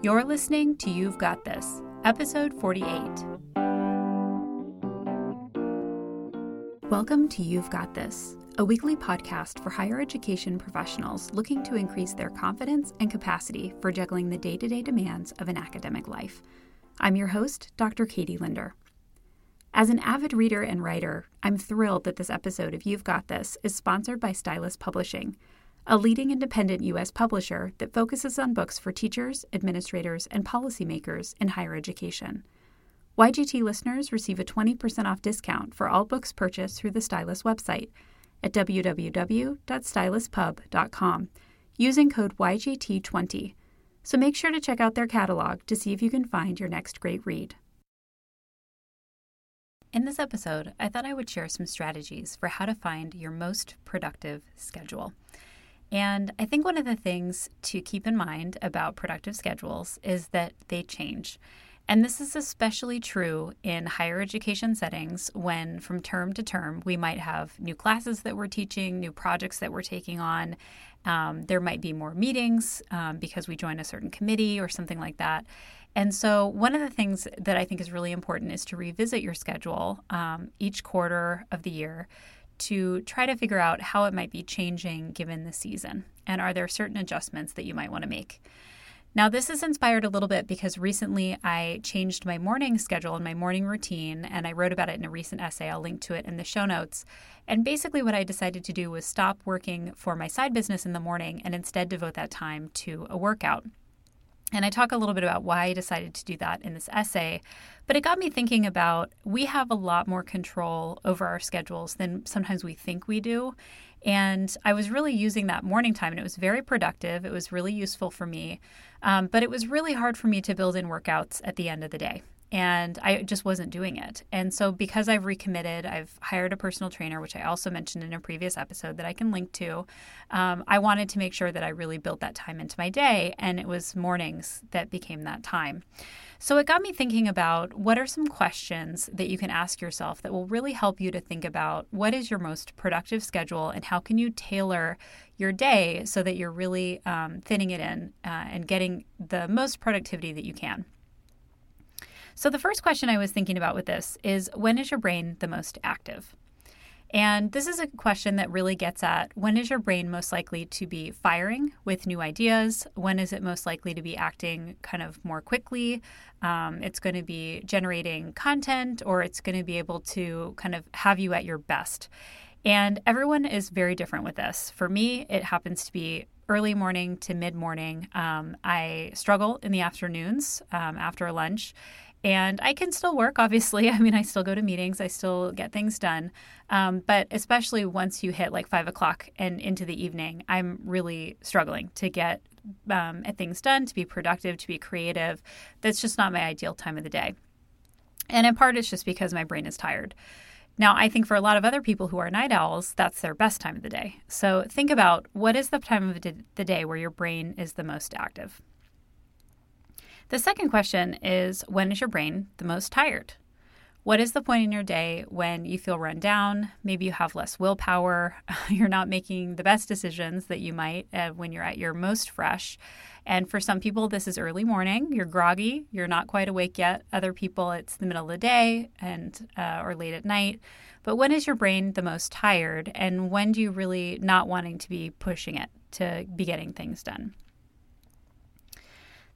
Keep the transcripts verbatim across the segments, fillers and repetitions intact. You're listening to You've Got This, episode forty-eight. Welcome to You've Got This, a weekly podcast for higher education professionals looking to increase their confidence and capacity for juggling the day-to-day demands of an academic life. I'm your host, Doctor Katie Linder. As an avid reader and writer, I'm thrilled that this episode of You've Got This is sponsored by Stylus Publishing, a leading independent U S publisher that focuses on books for teachers, administrators, and policymakers in higher education. Y G T listeners receive a twenty percent off discount for all books purchased through the Stylus website at w w w dot stylus pub dot com using code Y G T twenty. So make sure to check out their catalog to see if you can find your next great read. In this episode, I thought I would share some strategies for how to find your most productive schedule. And I think one of the things to keep in mind about productive schedules is that they change. And this is especially true in higher education settings when from term to term, we might have new classes that we're teaching, new projects that we're taking on. Um, there might be more meetings um, because we join a certain committee or something like that. And so one of the things that I think is really important is to revisit your schedule um, each quarter of the year to try to figure out how it might be changing given the season, and are there certain adjustments that you might want to make. Now, this is inspired a little bit because recently I changed my morning schedule and my morning routine, and I wrote about it in a recent essay. I'll link to it in the show notes. And basically what I decided to do was stop working for my side business in the morning and instead devote that time to a workout. And I talk a little bit about why I decided to do that in this essay, but it got me thinking about we have a lot more control over our schedules than sometimes we think we do. And I was really using that morning time, and it was very productive. It was really useful for me, um, but it was really hard for me to build in workouts at the end of the day. And I just wasn't doing it. And so because I've recommitted, I've hired a personal trainer, which I also mentioned in a previous episode that I can link to, um, I wanted to make sure that I really built that time into my day. And it was mornings that became that time. So it got me thinking about what are some questions that you can ask yourself that will really help you to think about what is your most productive schedule and how can you tailor your day so that you're really um, thinning it in uh, and getting the most productivity that you can. So the first question I was thinking about with this is, when is your brain the most active? And this is a question that really gets at, when is your brain most likely to be firing with new ideas? When is it most likely to be acting kind of more quickly? Um, it's going to be generating content, or it's going to be able to kind of have you at your best. And everyone is very different with this. For me, it happens to be early morning to mid-morning. Um, I struggle in the afternoons um, after lunch. And I can still work, obviously. I mean, I still go to meetings. I still get things done. Um, but especially once you hit like five o'clock and into the evening, I'm really struggling to get um, things done, to be productive, to be creative. That's just not my ideal time of the day. And in part, it's just because my brain is tired. Now, I think for a lot of other people who are night owls, that's their best time of the day. So think about, what is the time of the day where your brain is the most active? The second question is, when is your brain the most tired? What is the point in your day when you feel run down? Maybe you have less willpower. You're not making the best decisions that you might uh, when you're at your most fresh. And for some people, this is early morning. You're groggy. You're not quite awake yet. Other people, it's the middle of the day and uh, or late at night. But when is your brain the most tired? And when do you really not wanting to be pushing it to be getting things done?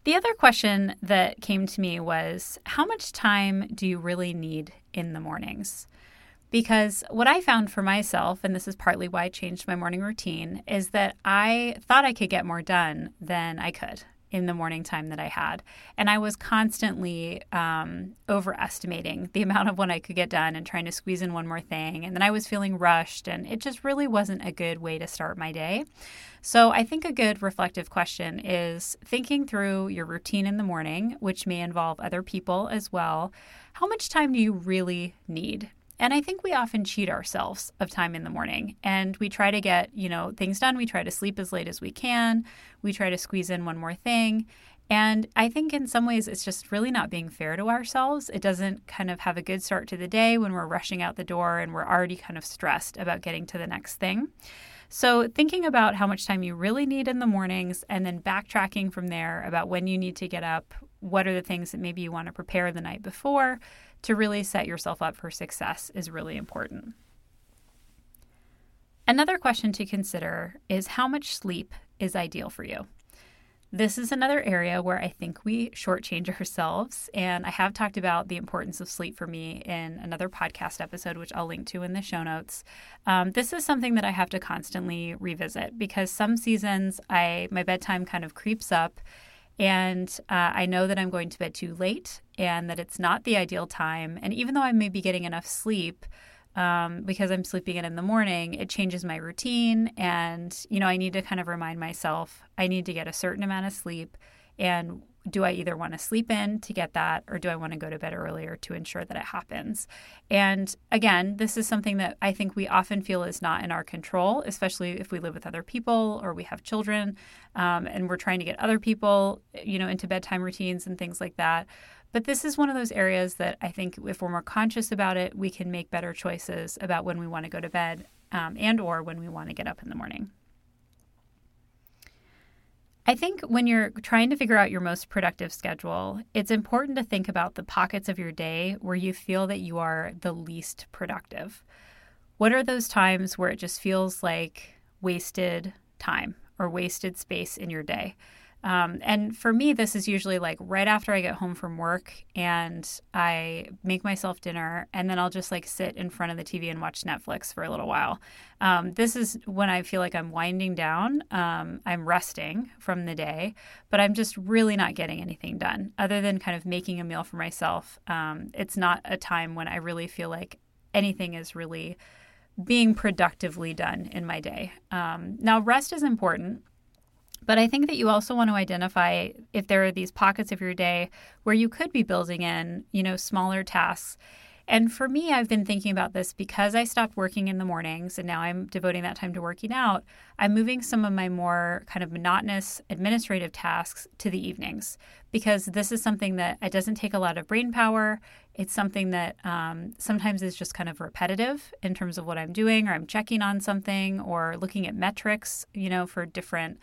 The other question that came to me was, how much time do you really need in the mornings? Because what I found for myself, and this is partly why I changed my morning routine, is that I thought I could get more done than I could in the morning time that I had. And I was constantly um, overestimating the amount of what I could get done and trying to squeeze in one more thing. And then I was feeling rushed, and it just really wasn't a good way to start my day. So I think a good reflective question is thinking through your routine in the morning, which may involve other people as well. How much time do you really need? And I think we often cheat ourselves of time in the morning, and we try to get, you know, things done. We try to sleep as late as we can. We try to squeeze in one more thing. And I think in some ways it's just really not being fair to ourselves. It doesn't kind of have a good start to the day when we're rushing out the door and we're already kind of stressed about getting to the next thing. So thinking about how much time you really need in the mornings and then backtracking from there about when you need to get up, what are the things that maybe you want to prepare the night before to really set yourself up for success is really important. Another question to consider is how much sleep is ideal for you. This is another area where I think we shortchange ourselves, and I have talked about the importance of sleep for me in another podcast episode, which I'll link to in the show notes. Um, this is something that I have to constantly revisit because some seasons I my bedtime kind of creeps up, and uh, I know that I'm going to bed too late and that it's not the ideal time. And even though I may be getting enough sleep, Um, because I'm sleeping in in the morning, it changes my routine. And, you know, I need to kind of remind myself, I need to get a certain amount of sleep. And do I either want to sleep in to get that, or do I want to go to bed earlier to ensure that it happens? And again, this is something that I think we often feel is not in our control, especially if we live with other people or we have children, um, and we're trying to get other people, you know, into bedtime routines and things like that. But this is one of those areas that I think if we're more conscious about it, we can make better choices about when we want to go to bed, um, and or when we want to get up in the morning. I think when you're trying to figure out your most productive schedule, it's important to think about the pockets of your day where you feel that you are the least productive. What are those times where it just feels like wasted time or wasted space in your day? Um, and for me, this is usually like right after I get home from work and I make myself dinner, and then I'll just like sit in front of the T V and watch Netflix for a little while. Um, this is when I feel like I'm winding down. Um, I'm resting from the day, but I'm just really not getting anything done other than kind of making a meal for myself. Um, it's not a time when I really feel like anything is really being productively done in my day. Um, now, rest is important. But I think that you also want to identify if there are these pockets of your day where you could be building in, you know, smaller tasks. And for me, I've been thinking about this because I stopped working in the mornings and now I'm devoting that time to working out. I'm moving some of my more kind of monotonous administrative tasks to the evenings because this is something that it doesn't take a lot of brain power. It's something that um, sometimes is just kind of repetitive in terms of what I'm doing, or I'm checking on something or looking at metrics, you know, for different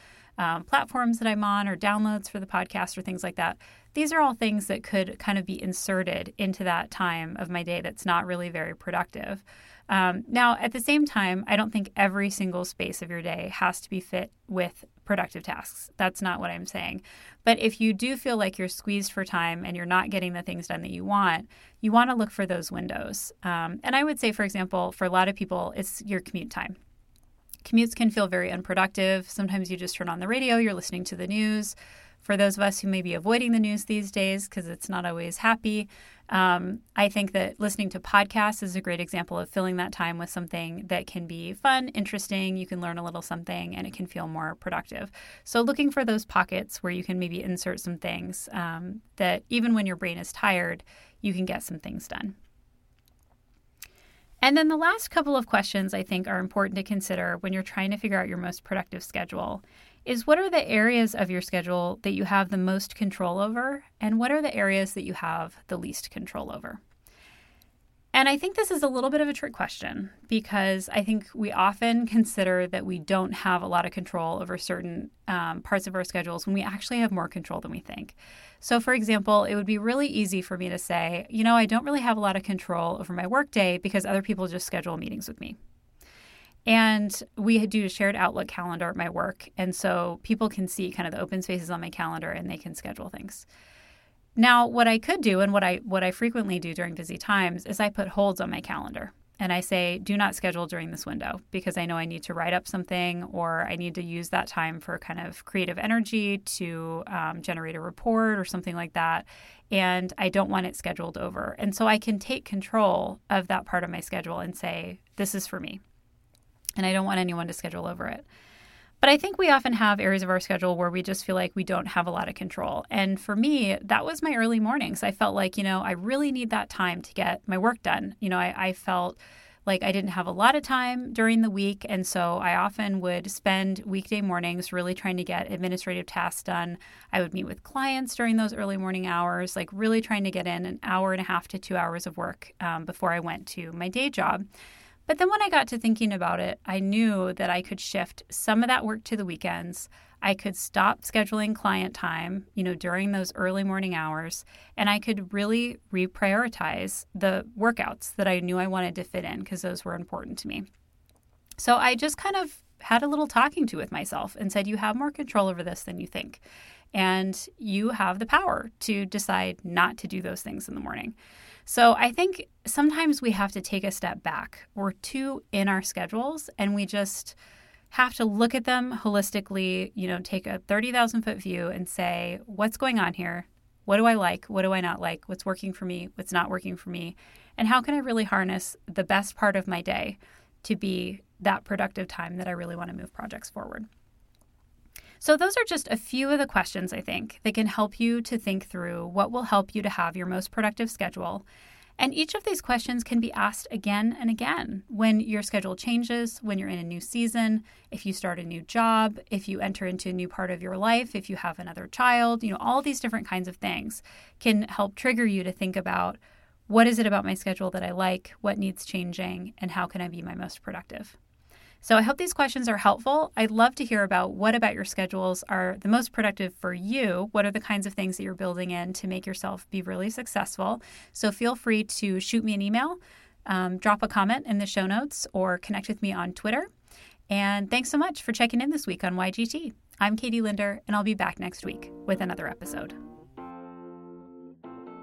Um, platforms that I'm on or downloads for the podcast or things like that. These are all things that could kind of be inserted into that time of my day that's not really very productive. Um, now, at the same time, I don't think every single space of your day has to be fit with productive tasks. That's not what I'm saying. But if you do feel like you're squeezed for time and you're not getting the things done that you want, you want to look for those windows. Um, and I would say, for example, for a lot of people, it's your commute time. Commutes can feel very unproductive. Sometimes you just turn on the radio, you're listening to the news. For those of us who may be avoiding the news these days because it's not always happy, um, I think that listening to podcasts is a great example of filling that time with something that can be fun, interesting, you can learn a little something, and it can feel more productive. So looking for those pockets where you can maybe insert some things um, that even when your brain is tired, you can get some things done. And then the last couple of questions I think are important to consider when you're trying to figure out your most productive schedule is what are the areas of your schedule that you have the most control over, and what are the areas that you have the least control over? And I think this is a little bit of a trick question because I think we often consider that we don't have a lot of control over certain um, parts of our schedules when we actually have more control than we think. So, for example, it would be really easy for me to say, you know, I don't really have a lot of control over my workday because other people just schedule meetings with me. And we do a shared Outlook calendar at my work. And so people can see kind of the open spaces on my calendar and they can schedule things. Now, what I could do and what I what I frequently do during busy times is I put holds on my calendar and I say, do not schedule during this window because I know I need to write up something or I need to use that time for kind of creative energy to um, generate a report or something like that. And I don't want it scheduled over. And so I can take control of that part of my schedule and say, this is for me. And I don't want anyone to schedule over it. But I think we often have areas of our schedule where we just feel like we don't have a lot of control. And for me, that was my early mornings. I felt like, you know, I really need that time to get my work done. You know, I, I felt like I didn't have a lot of time during the week. And so I often would spend weekday mornings really trying to get administrative tasks done. I would meet with clients during those early morning hours, like really trying to get in an hour and a half to two hours of work um, before I went to my day job. But then when I got to thinking about it, I knew that I could shift some of that work to the weekends. I could stop scheduling client time, you know, during those early morning hours, and I could really reprioritize the workouts that I knew I wanted to fit in because those were important to me. So I just kind of had a little talking to with myself and said, you have more control over this than you think. And you have the power to decide not to do those things in the morning. So I think sometimes we have to take a step back. We're too in our schedules and we just have to look at them holistically, you know, take a thirty thousand foot view and say, what's going on here? What do I like? What do I not like? What's working for me? What's not working for me? And how can I really harness the best part of my day to be that productive time that I really want to move projects forward? So those are just a few of the questions, I think, that can help you to think through what will help you to have your most productive schedule. And each of these questions can be asked again and again when your schedule changes, when you're in a new season, if you start a new job, if you enter into a new part of your life, if you have another child, you know, all these different kinds of things can help trigger you to think about, what is it about my schedule that I like, what needs changing, and how can I be my most productive? So I hope these questions are helpful. I'd love to hear about what about your schedules are the most productive for you. What are the kinds of things that you're building in to make yourself be really successful? So feel free to shoot me an email, um, drop a comment in the show notes, or connect with me on Twitter. And thanks so much for checking in this week on Y G T. I'm Katie Linder, and I'll be back next week with another episode.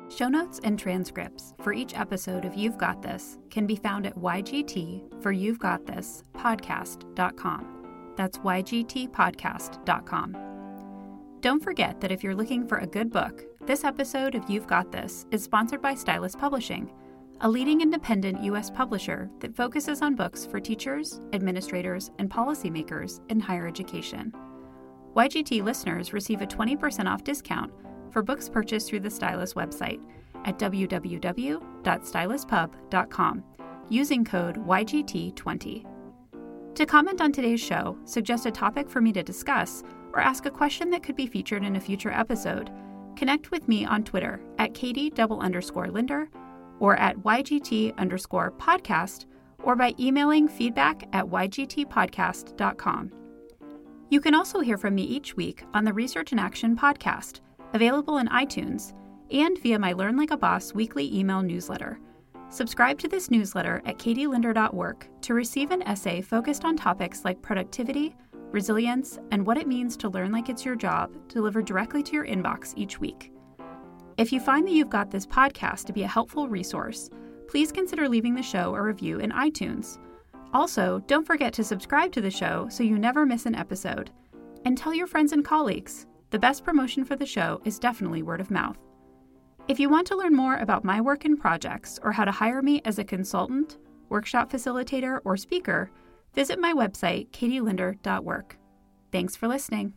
Show notes and transcripts for each episode of You've Got This can be found at Y G T for You've Got This podcast dot com. That's Y G T podcast dot com. Don't forget that if you're looking for a good book, this episode of You've Got This is sponsored by Stylus Publishing, a leading independent U S publisher that focuses on books for teachers, administrators, and policymakers in higher education. Y G T listeners receive a twenty percent off discount for books purchased through the Stylus website at w w w dot stylus pub dot com using code Y G T twenty. To comment on today's show, suggest a topic for me to discuss, or ask a question that could be featured in a future episode, connect with me on Twitter at Katie double underscore Linder or at Y G T underscore podcast or by emailing feedback at Y G T podcast dot com. You can also hear from me each week on the Research in Action podcast, available in iTunes, and via my Learn Like a Boss weekly email newsletter. Subscribe to this newsletter at katie linder dot org to receive an essay focused on topics like productivity, resilience, and what it means to learn like it's your job, delivered directly to your inbox each week. If you find that You've Got This podcast to be a helpful resource, please consider leaving the show a review in iTunes. Also, don't forget to subscribe to the show so you never miss an episode. And tell your friends and colleagues. The best promotion for the show is definitely word of mouth. If you want to learn more about my work and projects, or how to hire me as a consultant, workshop facilitator, or speaker, visit my website, katie linder dot org. Thanks for listening.